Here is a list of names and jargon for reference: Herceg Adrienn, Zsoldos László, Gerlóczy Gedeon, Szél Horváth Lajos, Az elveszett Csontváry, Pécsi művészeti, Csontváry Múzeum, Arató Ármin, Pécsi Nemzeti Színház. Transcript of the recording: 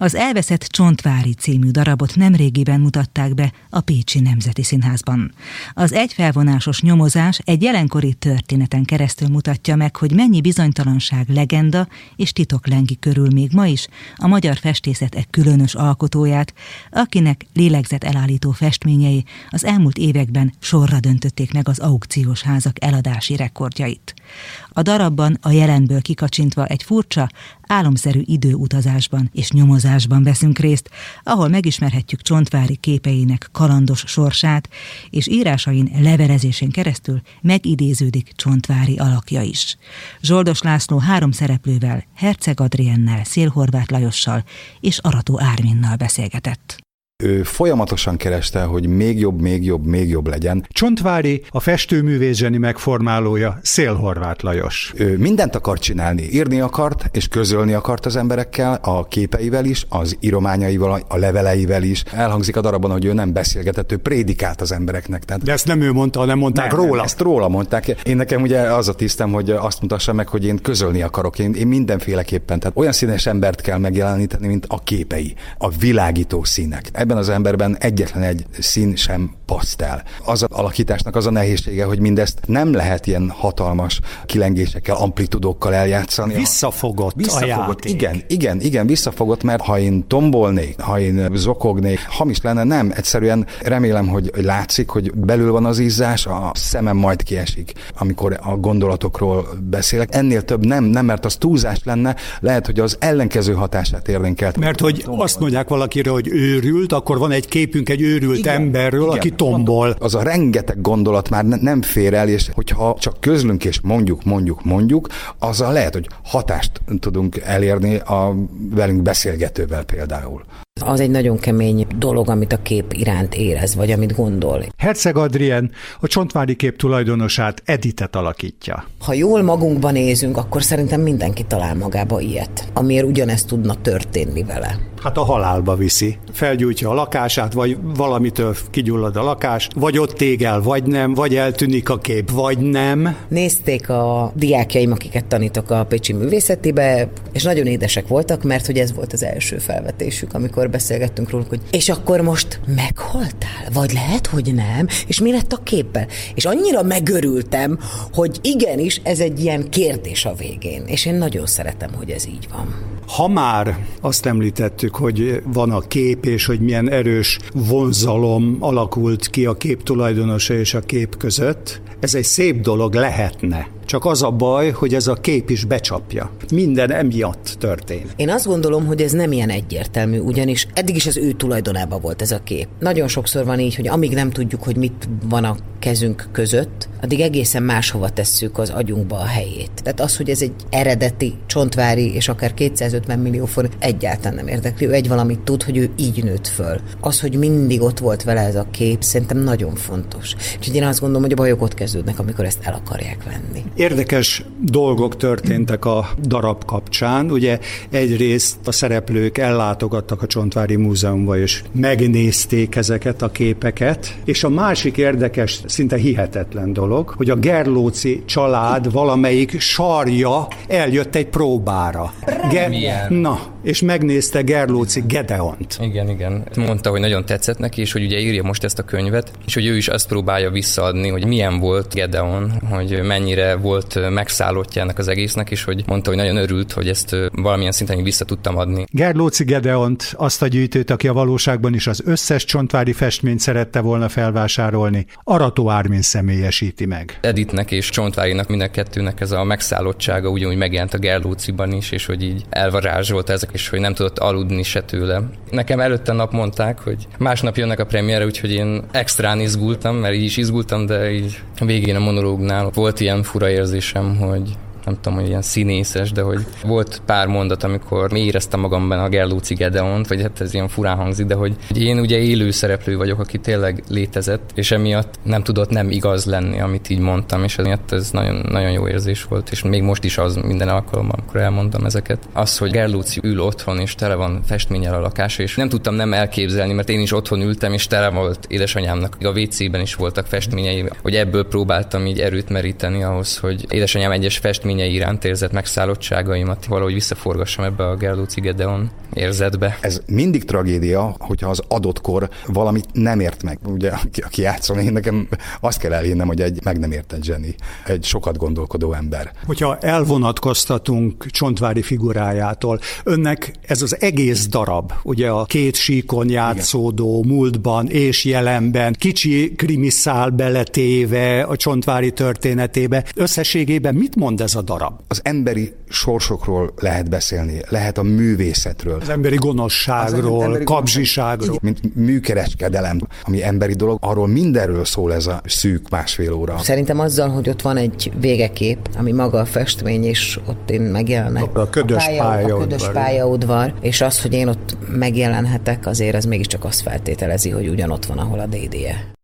Az elveszett Csontváry című darabot nemrégiben mutatták be a Pécsi Nemzeti Színházban. Az egyfelvonásos nyomozás egy jelenkori történeten keresztül mutatja meg, hogy mennyi bizonytalanság, legenda és titok lengi körül még ma is a magyar festészet e különös alkotóját, akinek lélegzetelállító festményei az elmúlt években sorra döntötték meg az aukciós házak eladási rekordjait. A darabban a jelenből kikacsintva egy furcsa, álomszerű időutazásban és nyomozásban veszünk részt, ahol megismerhetjük Csontváry képeinek kalandos sorsát, és írásain, levelezésén keresztül megidéződik Csontváry alakja is. Zsoldos László 3 szereplővel, Herceg Adriennel, Szél Horváth Lajossal és Arató Árminnal beszélgetett. Ő folyamatosan kereste, hogy még jobb legyen. Csontváry a festőművész zseni megformálója, Szél Horváth Lajos. Ő mindent akart csinálni, írni akart, és közölni akart az emberekkel, a képeivel is, az írományaival, a leveleivel is. Elhangzik a darabban, hogy ő nem beszélgetett, ő prédikált az embereknek. Tehát... De ezt nem ő mondta, hanem mondták róla. Nem, ezt róla mondták. Én nekem ugye az a tisztem, hogy azt mutassam meg, hogy én közölni akarok. Én mindenféleképpen, tehát olyan színes embert kell megjeleníteni, mint a képei, a világító színek. Ebben az emberben egyetlen egy szín sem pasztel. Az alakításnak az a nehézsége, hogy mindezt nem lehet ilyen hatalmas kilengésekkel, amplitudókkal eljátszani. Visszafogott a játék. Igen, visszafogott, mert ha én tombolnék, ha én zokognék, hamis lenne, nem. Egyszerűen remélem, hogy látszik, hogy belül van az izzás, a szemem majd kiesik, amikor a gondolatokról beszélek. Ennél több nem, mert az túlzás lenne, lehet, hogy az ellenkező hatását érnénk el. Mert hogy azt mondják valakire, hogy őrült, akkor van egy képünk egy őrült emberről, igen, aki tombol. Az a rengeteg gondolat már nem fér el, és hogyha csak közlünk és mondjuk, azzal lehet, hogy hatást tudunk elérni a velünk beszélgetővel például. Az egy nagyon kemény dolog, amit a kép iránt érez, vagy amit gondol. Herceg Adrienn a Csontváry kép tulajdonosát, Editet alakítja. Ha jól magunkban nézünk, akkor szerintem mindenki talál magába ilyet, amiért ugyanezt tudna történni vele. Hát a halálba viszi. Felgyújtja a lakását, vagy valamitől kigyullad a lakás, vagy ott égel, vagy nem, vagy eltűnik a kép, vagy nem. Nézték a diákjaim, akiket tanítok a Pécsi Művészetibe, és nagyon édesek voltak, mert hogy ez volt az első felvetésük, amikor beszélgettünk róluk, hogy és akkor most meghaltál? Vagy lehet, hogy nem? És mi lett a képpel? És annyira megörültem, hogy igenis, ez egy ilyen kérdés a végén. És én nagyon szeretem, hogy ez így van. Ha már azt említettük, hogy van a kép, és hogy milyen erős vonzalom alakult ki a kép tulajdonosa és a kép között, ez egy szép dolog lehetne. Csak az a baj, hogy ez a kép is becsapja. Minden emiatt történik. Én azt gondolom, hogy ez nem ilyen egyértelmű, ugyanis eddig is az ő tulajdonában volt ez a kép. Nagyon sokszor van így, hogy amíg nem tudjuk, hogy mit van a kezünk között, addig egészen máshova tesszük az agyunkba a helyét. Tehát az, hogy ez egy eredeti Csontváry, és akár 250 millió forint, egyáltalán nem érdekli. Ő egy valamit tud, hogy ő így nőtt föl. Az, hogy mindig ott volt vele ez a kép, szerintem nagyon fontos. Úgyhogy én azt gondolom, hogy a bajok ott kezdődnek, amikor ezt el akarják venni. Érdekes dolgok történtek a darab kapcsán. Ugye egyrészt a szereplők ellátogattak a Csontváry Múzeumba, és megnézték ezeket a képeket. És a másik érdekes, szinte hihetetlen dolog, hogy a Gerlóczy család valamelyik sarja eljött egy próbára. És megnézte Gerlóczy Gedeont. Igen. Mondta, hogy nagyon tetszett neki, és hogy ugye írja most ezt a könyvet, és hogy ő is azt próbálja visszaadni, hogy milyen volt Gedeon, hogy mennyire volt megszállottja ennek az egésznek, és hogy mondta, hogy nagyon örült, hogy ezt valamilyen szinten vissza tudtam adni. Gerlóczy Gedeont, azt a gyűjtőt, aki a valóságban is az összes Csontváry festményt szerette volna felvásárolni, Arató Ármin személyesíti meg. Editnek és Csontvárynak, mind a kettőnek ez a megszállottsága ugyanúgy megjelent a Gerlóczyban is, és hogy így elvarázsolta ezek, és hogy nem tudott aludni se tőle. Nekem előtte nap mondták, hogy másnap jönnek a premierre, úgyhogy én extrán izgultam, mert így is izgultam, de így végén a monológnál volt ilyen fura érzésem, hogy nem tudom, hogy ilyen színészes, de hogy volt pár mondat, amikor éreztem magamban a Gerlóczy Gedeont, vagy hát ez ilyen furán hangzik, de hogy én ugye élő szereplő vagyok, aki tényleg létezett, és emiatt nem tudott nem igaz lenni, amit így mondtam, és emiatt ez nagyon, nagyon jó érzés volt, és még most is az minden alkalommal, amikor elmondtam ezeket. Az, hogy Gerlóczy ül otthon, és tele van festménnyel a lakása, és nem tudtam nem elképzelni, mert én is otthon ültem, és tele volt édesanyámnak. A WC-ben is voltak festményei, hogy ebből próbáltam így erőt meríteni ahhoz, hogy édesanyám egyes festmény regényei iránt érzett megszállottságaimat valahogy visszaforgassam ebbe a Gerlóczy Gedeon érzetbe. Ez mindig tragédia, hogyha az adott kor valamit nem ért meg. Ugye, aki játszom, én nekem azt kell elhinnem, hogy egy meg nem értett zseni, egy sokat gondolkodó ember. Hogyha elvonatkoztatunk Csontváry figurájától, önnek ez az egész darab, ugye a két síkon játszódó, igen, múltban és jelenben, kicsi krimiszál beletéve a Csontváry történetébe, összességében mit mond ez a darab? Az emberi sorsokról lehet beszélni, lehet a művészetről. Az emberi gonoszságról, kapzsiságról. Mint műkereskedelem, ami emberi dolog, arról mindenről szól ez a szűk másfél óra. Szerintem azzal, hogy ott van egy végekép, ami maga a festmény, és ott én megjelenek. A ködös pályaudvar. És az, hogy én ott megjelenhetek, azért ez mégiscsak azt feltételezi, hogy ugyanott van, ahol a dédie.